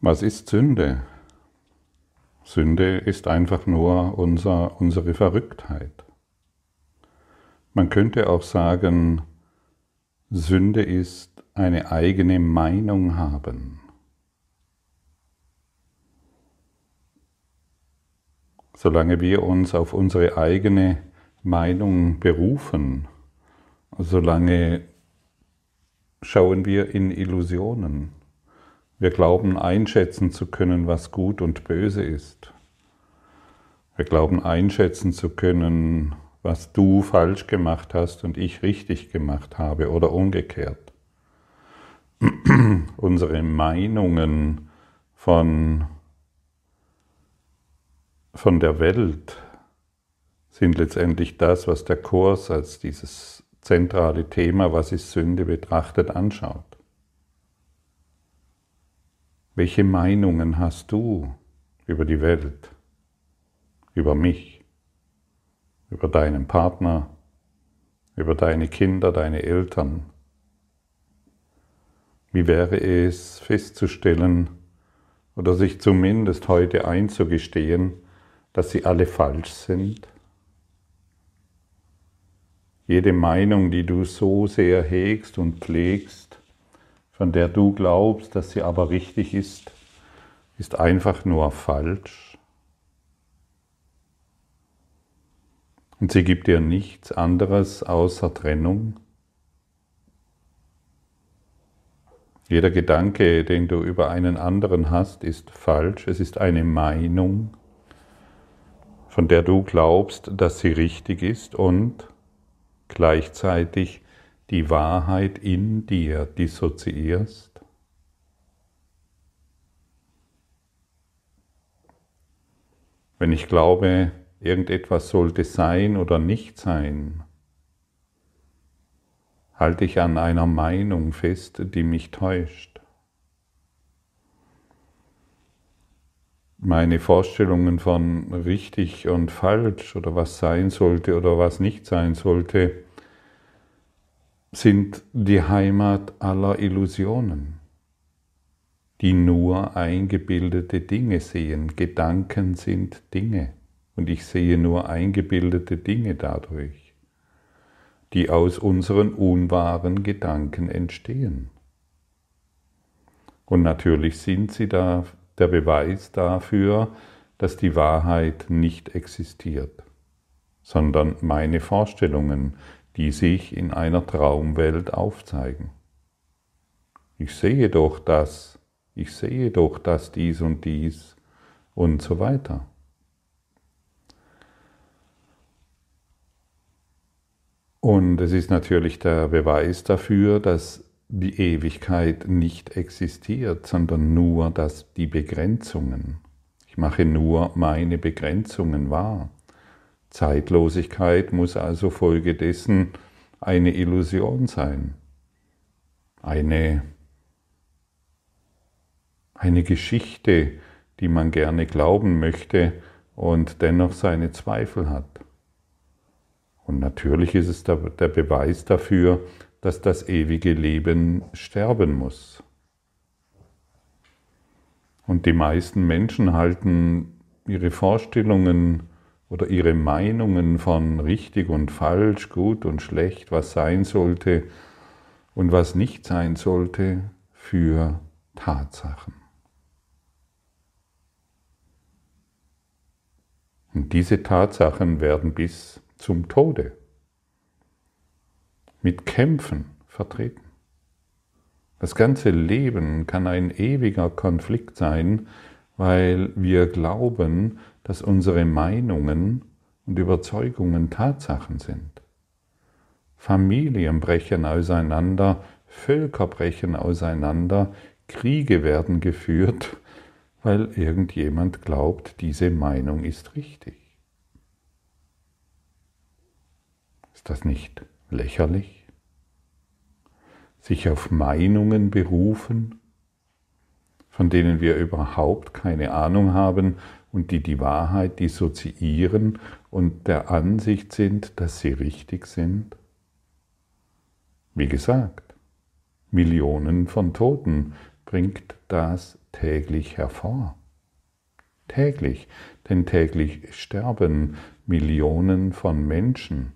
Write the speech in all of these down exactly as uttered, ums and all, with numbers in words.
Was ist Sünde? Sünde ist einfach nur unser, unsere Verrücktheit. Man könnte auch sagen, Sünde ist eine eigene Meinung haben. Solange wir uns auf unsere eigene Meinung berufen, solange schauen wir in Illusionen. Wir glauben, einschätzen zu können, was gut und böse ist. Wir glauben, einschätzen zu können, was du falsch gemacht hast und ich richtig gemacht habe oder umgekehrt. Unsere Meinungen von, von der Welt sind letztendlich das, was der Kurs als dieses zentrale Thema, was ist Sünde, betrachtet, anschaut. Welche Meinungen hast du über die Welt, über mich, über deinen Partner, über deine Kinder, deine Eltern? Wie wäre es festzustellen oder sich zumindest heute einzugestehen, dass sie alle falsch sind? Jede Meinung, die du so sehr hegst und pflegst, von der du glaubst, dass sie aber richtig ist, ist einfach nur falsch. Und sie gibt dir nichts anderes außer Trennung. Jeder Gedanke, den du über einen anderen hast, ist falsch. Es ist eine Meinung, von der du glaubst, dass sie richtig ist und gleichzeitig die Wahrheit in dir dissoziierst. Wenn ich glaube, irgendetwas sollte sein oder nicht sein, halte ich an einer Meinung fest, die mich täuscht. Meine Vorstellungen von richtig und falsch oder was sein sollte oder was nicht sein sollte, sind die Heimat aller Illusionen, die nur eingebildete Dinge sehen. Gedanken sind Dinge und ich sehe nur eingebildete Dinge dadurch, die aus unseren unwahren Gedanken entstehen. Und natürlich sind sie da der Beweis dafür, dass die Wahrheit nicht existiert, sondern meine Vorstellungen, die sich in einer Traumwelt aufzeigen. Ich sehe doch das, ich sehe doch das, dies und dies und so weiter. Und es ist natürlich der Beweis dafür, dass die Ewigkeit nicht existiert, sondern nur dass die Begrenzungen. Ich mache nur meine Begrenzungen wahr. Zeitlosigkeit muss also folgedessen eine Illusion sein, eine, eine Geschichte, die man gerne glauben möchte und dennoch seine Zweifel hat. Und natürlich ist es der, der Beweis dafür, dass das ewige Leben sterben muss. Und die meisten Menschen halten ihre Vorstellungen oder ihre Meinungen von richtig und falsch, gut und schlecht, was sein sollte und was nicht sein sollte, für Tatsachen. Und diese Tatsachen werden bis zum Tode mit Kämpfen vertreten. Das ganze Leben kann ein ewiger Konflikt sein, weil wir glauben, dass unsere Meinungen und Überzeugungen Tatsachen sind. Familien brechen auseinander, Völker brechen auseinander, Kriege werden geführt, weil irgendjemand glaubt, diese Meinung ist richtig. Ist das nicht lächerlich? Sich auf Meinungen berufen, von denen wir überhaupt keine Ahnung haben und die die Wahrheit dissoziieren und der Ansicht sind, dass sie richtig sind? Wie gesagt, Millionen von Toten bringt das täglich hervor. Täglich, denn täglich sterben Millionen von Menschen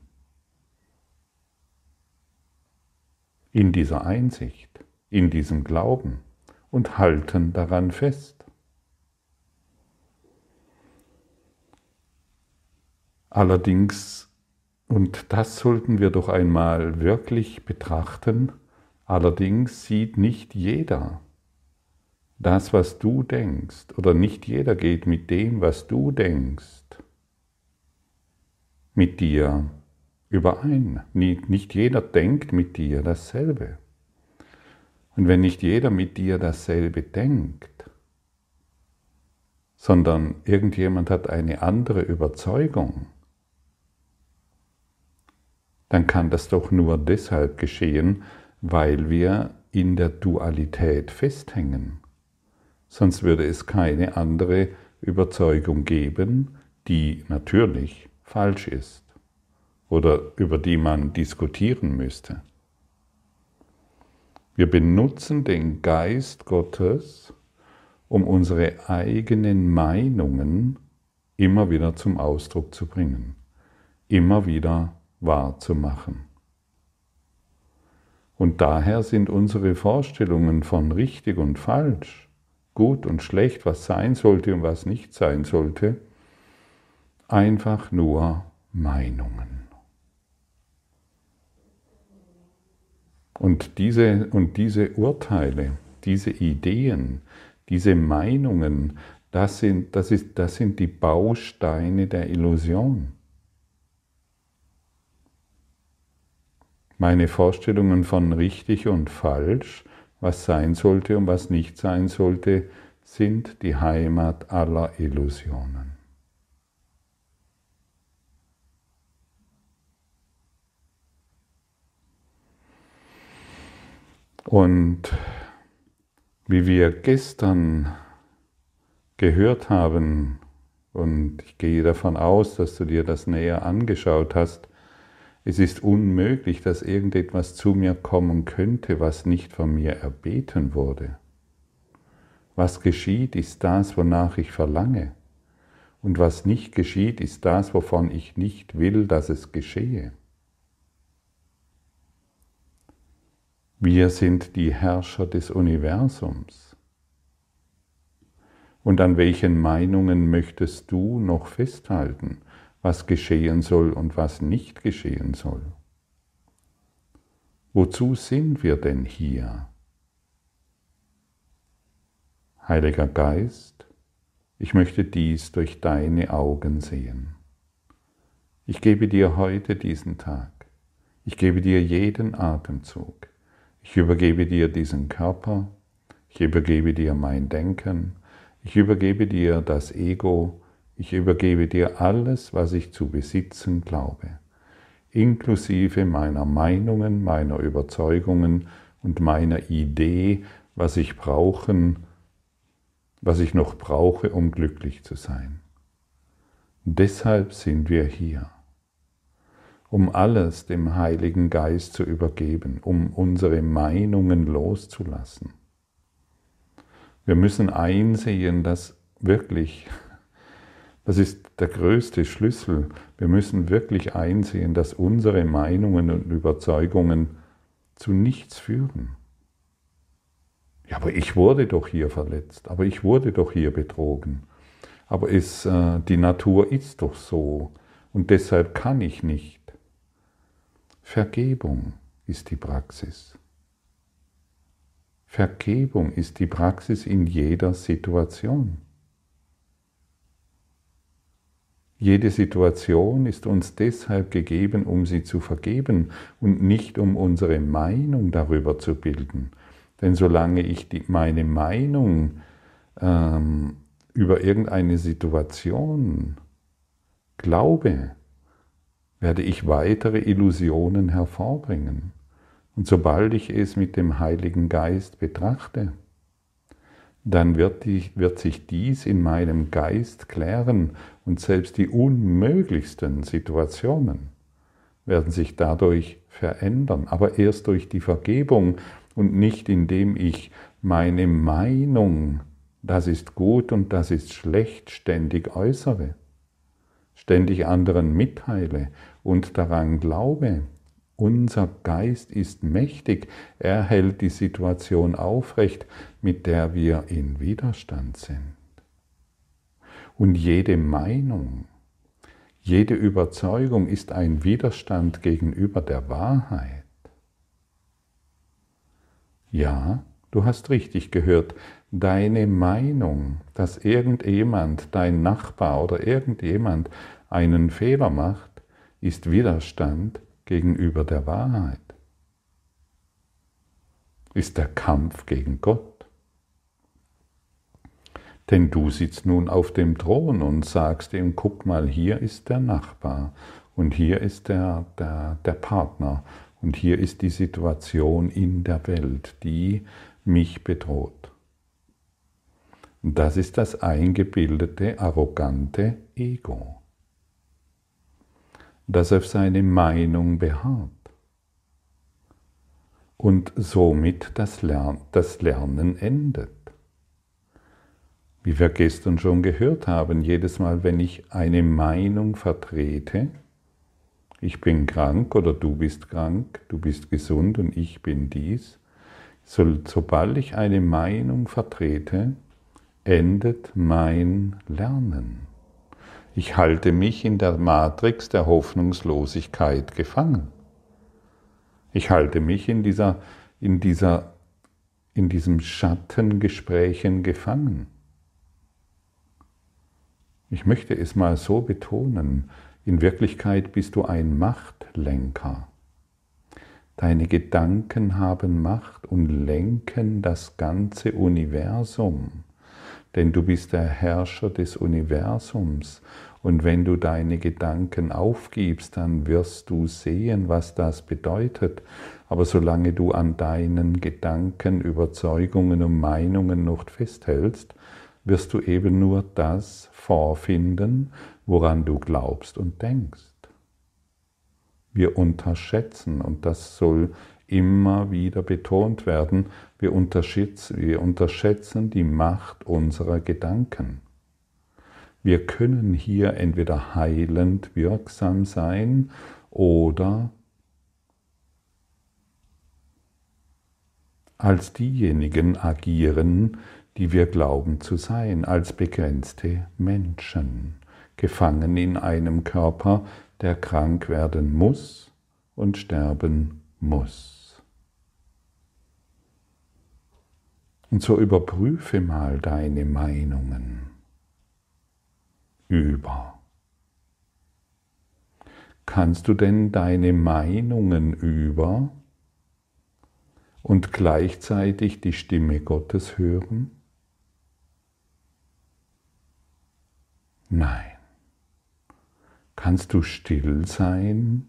in dieser Einsicht, in diesem Glauben und halten daran fest. Allerdings, und das sollten wir doch einmal wirklich betrachten, allerdings sieht nicht jeder das, was du denkst, oder nicht jeder geht mit dem, was du denkst, mit dir überein. Nicht jeder denkt mit dir dasselbe. Und wenn nicht jeder mit dir dasselbe denkt, sondern irgendjemand hat eine andere Überzeugung, dann kann das doch nur deshalb geschehen, weil wir in der Dualität festhängen. Sonst würde es keine andere Überzeugung geben, die natürlich falsch ist oder über die man diskutieren müsste. Wir benutzen den Geist Gottes, um unsere eigenen Meinungen immer wieder zum Ausdruck zu bringen, immer wieder wahrzumachen. Und daher sind unsere Vorstellungen von richtig und falsch, gut und schlecht, was sein sollte und was nicht sein sollte, einfach nur Meinungen. Und diese, und diese Urteile, diese Ideen, diese Meinungen, das sind, das ist, das sind die Bausteine der Illusion. Meine Vorstellungen von richtig und falsch, was sein sollte und was nicht sein sollte, sind die Heimat aller Illusionen. Und wie wir gestern gehört haben, und ich gehe davon aus, dass du dir das näher angeschaut hast, es ist unmöglich, dass irgendetwas zu mir kommen könnte, was nicht von mir erbeten wurde. Was geschieht, ist das, wonach ich verlange. Und was nicht geschieht, ist das, wovon ich nicht will, dass es geschehe. Wir sind die Herrscher des Universums. Und an welchen Meinungen möchtest du noch festhalten? Was geschehen soll und was nicht geschehen soll. Wozu sind wir denn hier? Heiliger Geist, ich möchte dies durch deine Augen sehen. Ich gebe dir heute diesen Tag. Ich gebe dir jeden Atemzug. Ich übergebe dir diesen Körper. Ich übergebe dir mein Denken. Ich übergebe dir das Ego. Ich übergebe dir alles, was ich zu besitzen glaube, inklusive meiner Meinungen, meiner Überzeugungen und meiner Idee, was ich brauchen, was ich noch brauche, um glücklich zu sein. Deshalb sind wir hier, um alles dem Heiligen Geist zu übergeben, um unsere Meinungen loszulassen. Wir müssen einsehen, dass wirklich... Das ist der größte Schlüssel. Wir müssen wirklich einsehen, dass unsere Meinungen und Überzeugungen zu nichts führen. Ja, aber ich wurde doch hier verletzt, aber ich wurde doch hier betrogen. Aber es, äh, die Natur ist doch so und deshalb kann ich nicht. Vergebung ist die Praxis. Vergebung ist die Praxis in jeder Situation. Jede Situation ist uns deshalb gegeben, um sie zu vergeben und nicht um unsere Meinung darüber zu bilden. Denn solange ich die, meine Meinung ähm, über irgendeine Situation glaube, werde ich weitere Illusionen hervorbringen. Und sobald ich es mit dem Heiligen Geist betrachte, dann wird, die, wird sich dies in meinem Geist klären und selbst die unmöglichsten Situationen werden sich dadurch verändern, aber erst durch die Vergebung und nicht indem ich meine Meinung, das ist gut und das ist schlecht, ständig äußere, ständig anderen mitteile und daran glaube. Unser Geist ist mächtig, er hält die Situation aufrecht, mit der wir in Widerstand sind. Und jede Meinung, jede Überzeugung ist ein Widerstand gegenüber der Wahrheit. Ja, du hast richtig gehört, deine Meinung, dass irgendjemand, dein Nachbar oder irgendjemand einen Fehler macht, ist Widerstand gegenüber der Wahrheit, ist der Kampf gegen Gott. Denn du sitzt nun auf dem Thron und sagst ihm, guck mal, hier ist der Nachbar und hier ist der, der, der Partner und hier ist die Situation in der Welt, die mich bedroht. Das ist das eingebildete, arrogante Ego, das auf seine Meinung beharrt und somit das Lernen endet. Wie wir gestern schon gehört haben, jedes Mal, wenn ich eine Meinung vertrete, ich bin krank oder du bist krank, du bist gesund und ich bin dies, so, sobald ich eine Meinung vertrete, endet mein Lernen. Ich halte mich in der Matrix der Hoffnungslosigkeit gefangen. Ich halte mich in, dieser, in, dieser, in diesem Schattengesprächen gefangen. Ich möchte es mal so betonen, in Wirklichkeit bist du ein Machtlenker. Deine Gedanken haben Macht und lenken das ganze Universum. Denn du bist der Herrscher des Universums und wenn du deine Gedanken aufgibst, dann wirst du sehen, was das bedeutet. Aber solange du an deinen Gedanken, Überzeugungen und Meinungen noch festhältst, wirst du eben nur das vorfinden, woran du glaubst und denkst. Wir unterschätzen, und das soll immer wieder betont werden, wir unterschätzen, wir unterschätzen die Macht unserer Gedanken. Wir können hier entweder heilend wirksam sein oder als diejenigen agieren, die wir glauben zu sein, als begrenzte Menschen, gefangen in einem Körper, der krank werden muss und sterben muss. Und so überprüfe mal deine Meinungen über. Kannst du denn deine Meinungen über und gleichzeitig die Stimme Gottes hören? Nein. Kannst du still sein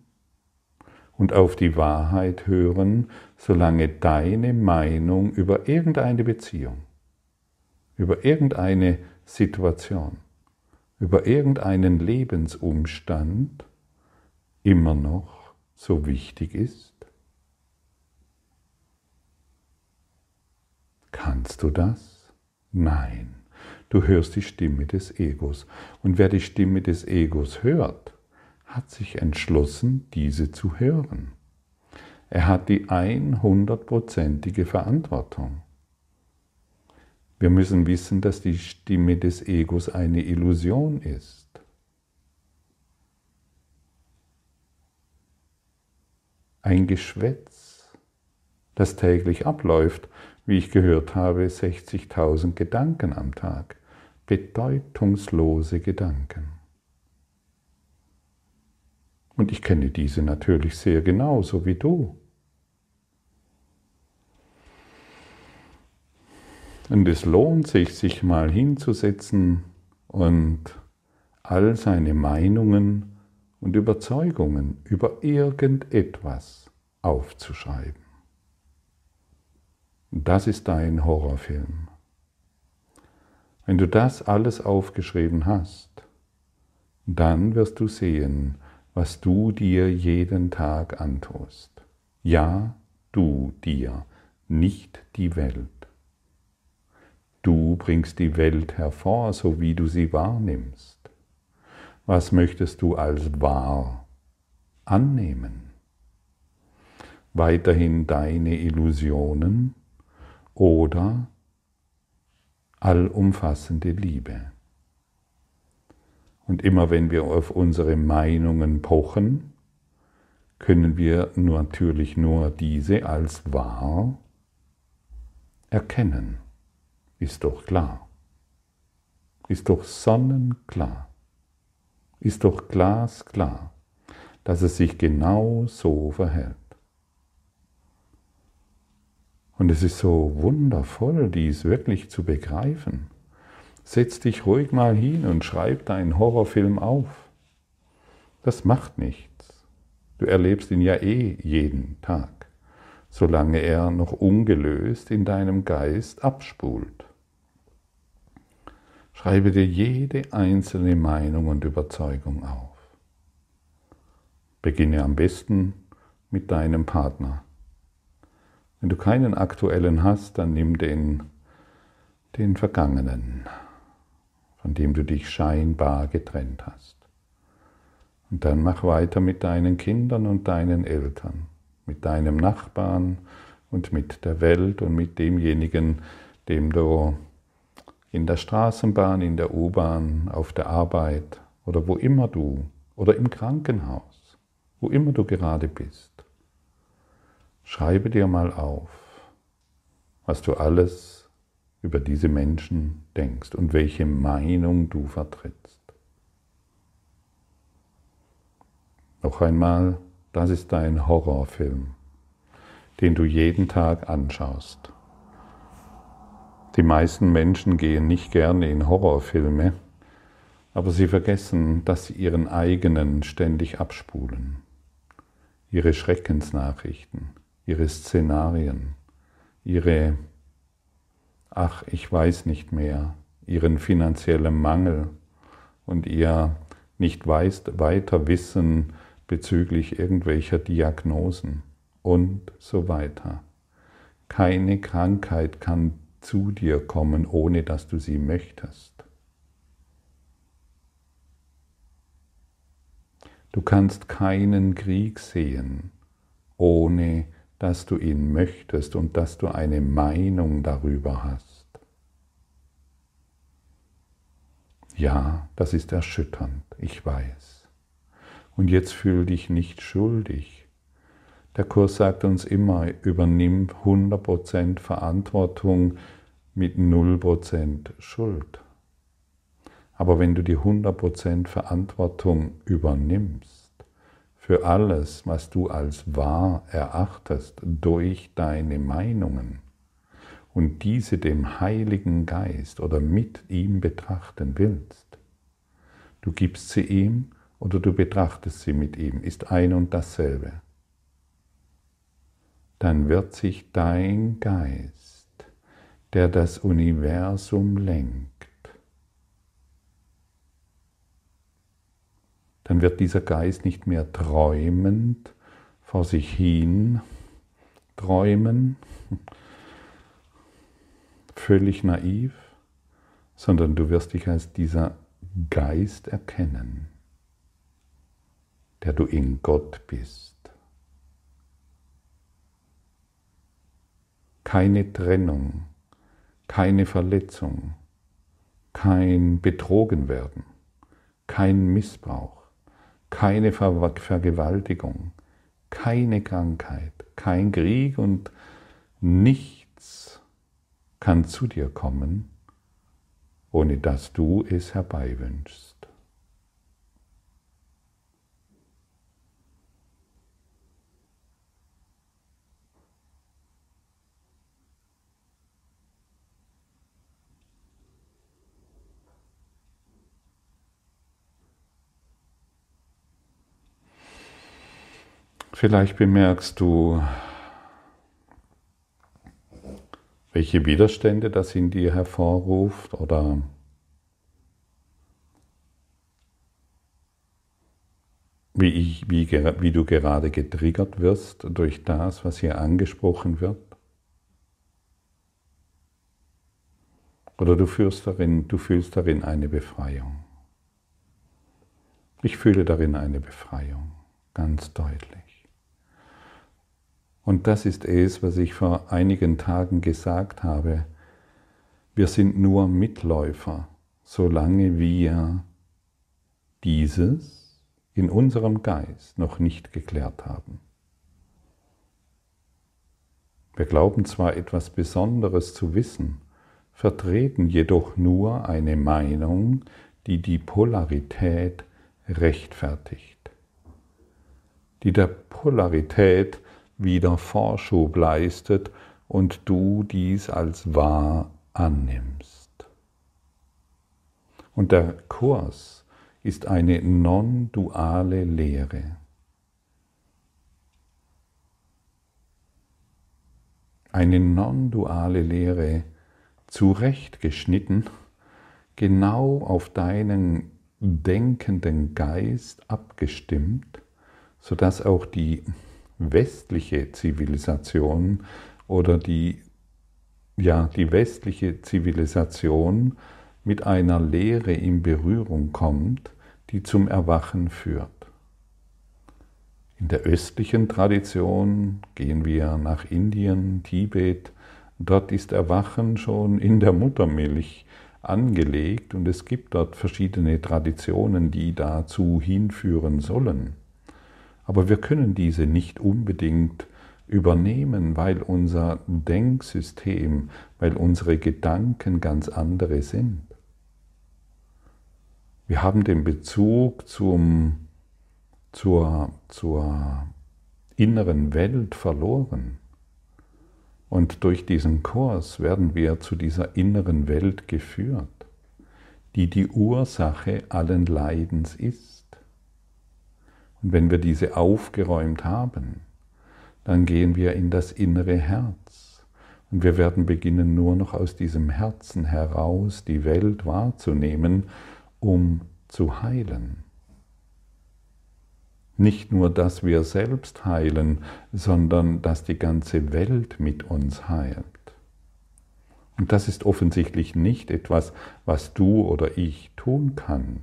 und auf die Wahrheit hören, solange deine Meinung über irgendeine Beziehung, über irgendeine Situation, über irgendeinen Lebensumstand immer noch so wichtig ist? Kannst du das? Nein. Du hörst die Stimme des Egos. Und wer die Stimme des Egos hört, hat sich entschlossen, diese zu hören. Er hat die hundertprozentige Verantwortung. Wir müssen wissen, dass die Stimme des Egos eine Illusion ist. Ein Geschwätz, das täglich abläuft, wie ich gehört habe, sechzigtausend Gedanken am Tag, bedeutungslose Gedanken. Und ich kenne diese natürlich sehr genau, so wie du. Und es lohnt sich, sich mal hinzusetzen und all seine Meinungen und Überzeugungen über irgendetwas aufzuschreiben. Das ist dein Horrorfilm. Wenn du das alles aufgeschrieben hast, dann wirst du sehen, was du dir jeden Tag antust. Ja, du dir, nicht die Welt. Du bringst die Welt hervor, so wie du sie wahrnimmst. Was möchtest du als wahr annehmen? Weiterhin deine Illusionen oder allumfassende Liebe? Und immer wenn wir auf unsere Meinungen pochen, können wir nur, natürlich nur diese als wahr erkennen. Ist doch klar. Ist doch sonnenklar. Ist doch glasklar, dass es sich genau so verhält. Und es ist so wundervoll, dies wirklich zu begreifen. Setz dich ruhig mal hin und schreib deinen Horrorfilm auf. Das macht nichts. Du erlebst ihn ja eh jeden Tag, solange er noch ungelöst in deinem Geist abspult. Schreibe dir jede einzelne Meinung und Überzeugung auf. Beginne am besten mit deinem Partner. Wenn du keinen aktuellen hast, dann nimm den, den vergangenen, von dem du dich scheinbar getrennt hast. Und dann mach weiter mit deinen Kindern und deinen Eltern, mit deinem Nachbarn und mit der Welt und mit demjenigen, dem du in der Straßenbahn, in der U-Bahn, auf der Arbeit oder wo immer du, oder im Krankenhaus, wo immer du gerade bist. Schreibe dir mal auf, was du alles über diese Menschen denkst und welche Meinung du vertrittst. Noch einmal, das ist dein Horrorfilm, den du jeden Tag anschaust. Die meisten Menschen gehen nicht gerne in Horrorfilme, aber sie vergessen, dass sie ihren eigenen ständig abspulen, ihre Schreckensnachrichten, ihre Szenarien, ihre, ach, ich weiß nicht mehr, ihren finanziellen Mangel und ihr nicht weiter Wissen bezüglich irgendwelcher Diagnosen und so weiter. Keine Krankheit kann zu dir kommen, ohne dass du sie möchtest. Du kannst keinen Krieg sehen, ohne dass du ihn möchtest und dass du eine Meinung darüber hast. Ja, das ist erschütternd, ich weiß. Und jetzt fühl dich nicht schuldig. Der Kurs sagt uns immer, übernimm hundert Prozent Verantwortung mit null Prozent Schuld. Aber wenn du die hundert Prozent Verantwortung übernimmst, für alles, was du als wahr erachtest, durch deine Meinungen und diese dem Heiligen Geist oder mit ihm betrachten willst. Du gibst sie ihm oder du betrachtest sie mit ihm, ist ein und dasselbe. Dann wird sich dein Geist, der das Universum lenkt, dann wird dieser Geist nicht mehr träumend vor sich hin träumen, völlig naiv, sondern du wirst dich als dieser Geist erkennen, der du in Gott bist. Keine Trennung, keine Verletzung, kein Betrogenwerden, kein Missbrauch. Keine Ver- Vergewaltigung, keine Krankheit, kein Krieg und nichts kann zu dir kommen, ohne dass du es herbeiwünschst. Vielleicht bemerkst du, welche Widerstände das in dir hervorruft oder wie, ich, wie, wie du gerade getriggert wirst durch das, was hier angesprochen wird. Oder du fühlst darin, du fühlst darin eine Befreiung. Ich fühle darin eine Befreiung, ganz deutlich. Und das ist es, was ich vor einigen Tagen gesagt habe. Wir sind nur Mitläufer, solange wir dieses in unserem Geist noch nicht geklärt haben. Wir glauben zwar etwas Besonderes zu wissen, vertreten jedoch nur eine Meinung, die die Polarität rechtfertigt, die der Polarität wieder Vorschub leistet und du dies als wahr annimmst. Und der Kurs ist eine non-duale Lehre. Eine non-duale Lehre, zurechtgeschnitten, genau auf deinen denkenden Geist abgestimmt, sodass auch die westliche Zivilisation oder die, ja, die westliche Zivilisation mit einer Lehre in Berührung kommt, die zum Erwachen führt. In der östlichen Tradition gehen wir nach Indien, Tibet. Dort ist Erwachen schon in der Muttermilch angelegt und es gibt dort verschiedene Traditionen, die dazu hinführen sollen. Aber wir können diese nicht unbedingt übernehmen, weil unser Denksystem, weil unsere Gedanken ganz andere sind. Wir haben den Bezug zum, zur, zur inneren Welt verloren. Und durch diesen Kurs werden wir zu dieser inneren Welt geführt, die die Ursache allen Leidens ist. Und wenn wir diese aufgeräumt haben, dann gehen wir in das innere Herz und wir werden beginnen, nur noch aus diesem Herzen heraus die Welt wahrzunehmen, um zu heilen. Nicht nur, dass wir selbst heilen, sondern dass die ganze Welt mit uns heilt. Und das ist offensichtlich nicht etwas, was du oder ich tun kann,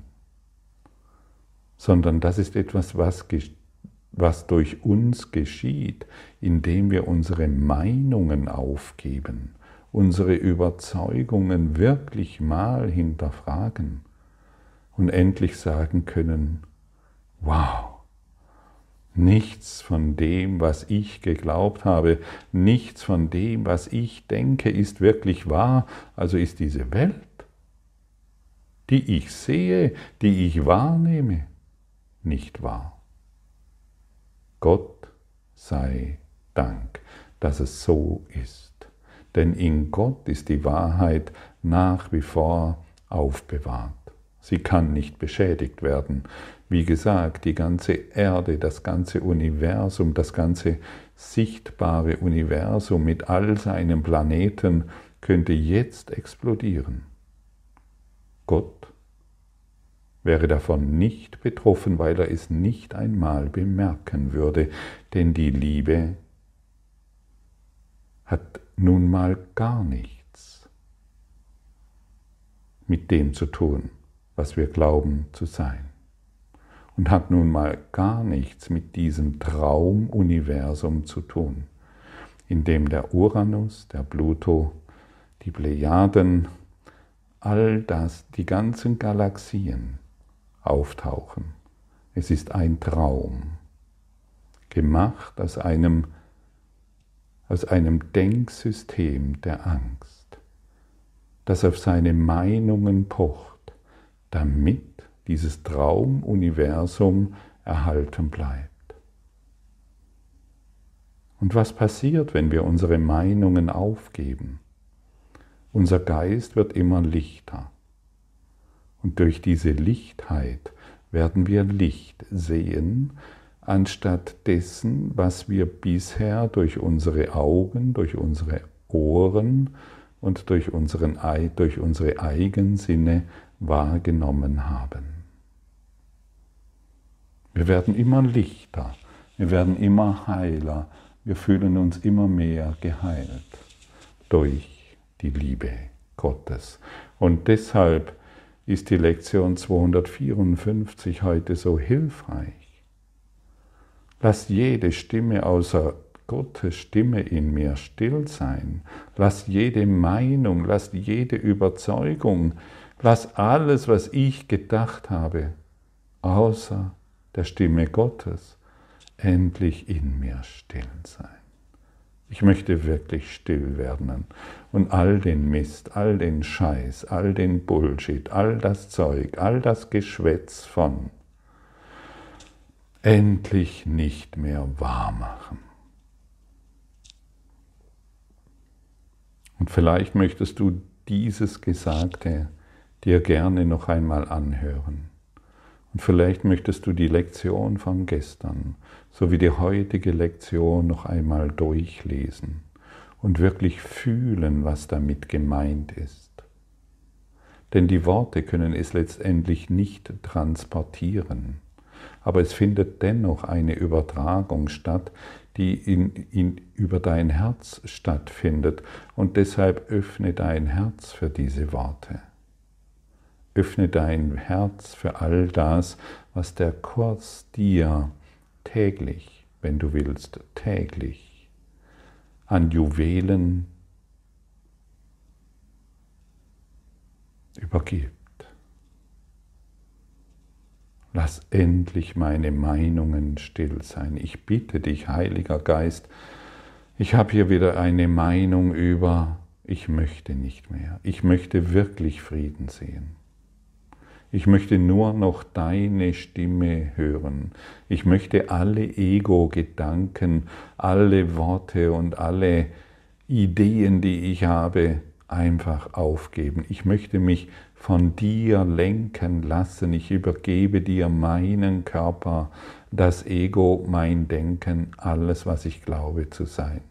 sondern das ist etwas, was geschieht. Was durch uns geschieht, indem wir unsere Meinungen aufgeben, unsere Überzeugungen wirklich mal hinterfragen und endlich sagen können, wow, nichts von dem, was ich geglaubt habe, nichts von dem, was ich denke, ist wirklich wahr, also ist diese Welt, die ich sehe, die ich wahrnehme, nicht wahr. Gott sei Dank, dass es so ist, denn in Gott ist die Wahrheit nach wie vor aufbewahrt. Sie kann nicht beschädigt werden. Wie gesagt, die ganze Erde, das ganze Universum, das ganze sichtbare Universum mit all seinen Planeten könnte jetzt explodieren. Gott wäre davon nicht betroffen, weil er es nicht einmal bemerken würde, denn die Liebe hat nun mal gar nichts mit dem zu tun, was wir glauben zu sein, und hat nun mal gar nichts mit diesem Traumuniversum zu tun, in dem der Uranus, der Pluto, die Plejaden, all das, die ganzen Galaxien, auftauchen. Es ist ein Traum, gemacht aus einem, aus einem Denksystem der Angst, das auf seine Meinungen pocht, damit dieses Traumuniversum erhalten bleibt. Und was passiert, wenn wir unsere Meinungen aufgeben? Unser Geist wird immer lichter. Und durch diese Lichtheit werden wir Licht sehen, anstatt dessen, was wir bisher durch unsere Augen, durch unsere Ohren und durch, unseren, durch unsere eigenen Sinne wahrgenommen haben. Wir werden immer lichter, wir werden immer heiler, wir fühlen uns immer mehr geheilt durch die Liebe Gottes. Und deshalb ist die Lektion zweihundertvierundfünfzig heute so hilfreich. Lass jede Stimme außer Gottes Stimme in mir still sein. Lass jede Meinung, lass jede Überzeugung, lass alles, was ich gedacht habe, außer der Stimme Gottes, endlich in mir still sein. Ich möchte wirklich still werden und all den Mist, all den Scheiß, all den Bullshit, all das Zeug, all das Geschwätz von endlich nicht mehr wahr machen. Und vielleicht möchtest du dieses Gesagte dir gerne noch einmal anhören. Und vielleicht möchtest du die Lektion von gestern sowie die heutige Lektion noch einmal durchlesen und wirklich fühlen, was damit gemeint ist. Denn die Worte können es letztendlich nicht transportieren, aber es findet dennoch eine Übertragung statt, die in, in, über dein Herz stattfindet. Und deshalb öffne dein Herz für diese Worte. Öffne dein Herz für all das, was der Kurs dir täglich, wenn du willst, täglich an Juwelen übergibt. Lass endlich meine Meinungen still sein. Ich bitte dich, Heiliger Geist, ich habe hier wieder eine Meinung über, ich möchte nicht mehr. Ich möchte wirklich Frieden sehen. Ich möchte nur noch deine Stimme hören. Ich möchte alle Ego-Gedanken, alle Worte und alle Ideen, die ich habe, einfach aufgeben. Ich möchte mich von dir lenken lassen. Ich übergebe dir meinen Körper, das Ego, mein Denken, alles, was ich glaube zu sein.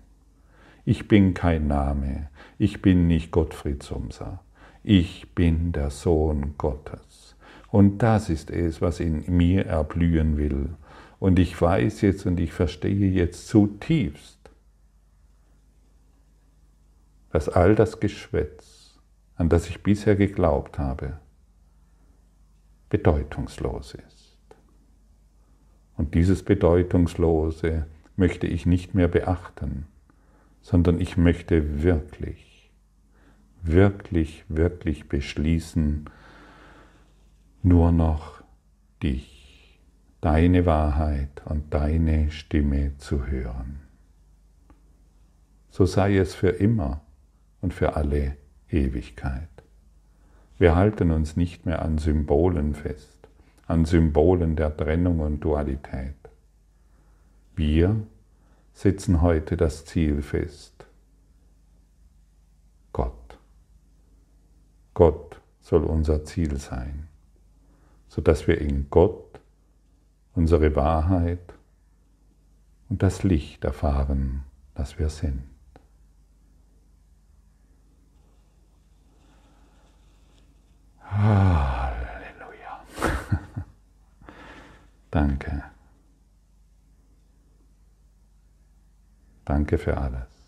Ich bin kein Name. Ich bin nicht Gottfried Sumser. Ich bin der Sohn Gottes. Und das ist es, was in mir erblühen will. Und ich weiß jetzt und ich verstehe jetzt zutiefst, dass all das Geschwätz, an das ich bisher geglaubt habe, bedeutungslos ist. Und dieses Bedeutungslose möchte ich nicht mehr beachten, sondern ich möchte wirklich, wirklich, wirklich beschließen, nur noch dich, deine Wahrheit und deine Stimme zu hören. So sei es für immer und für alle Ewigkeit. Wir halten uns nicht mehr an Symbolen fest, an Symbolen der Trennung und Dualität. Wir setzen heute das Ziel fest. Gott. Gott soll unser Ziel sein, sodass wir in Gott unsere Wahrheit und das Licht erfahren, das wir sind. Halleluja. Danke. Danke für alles.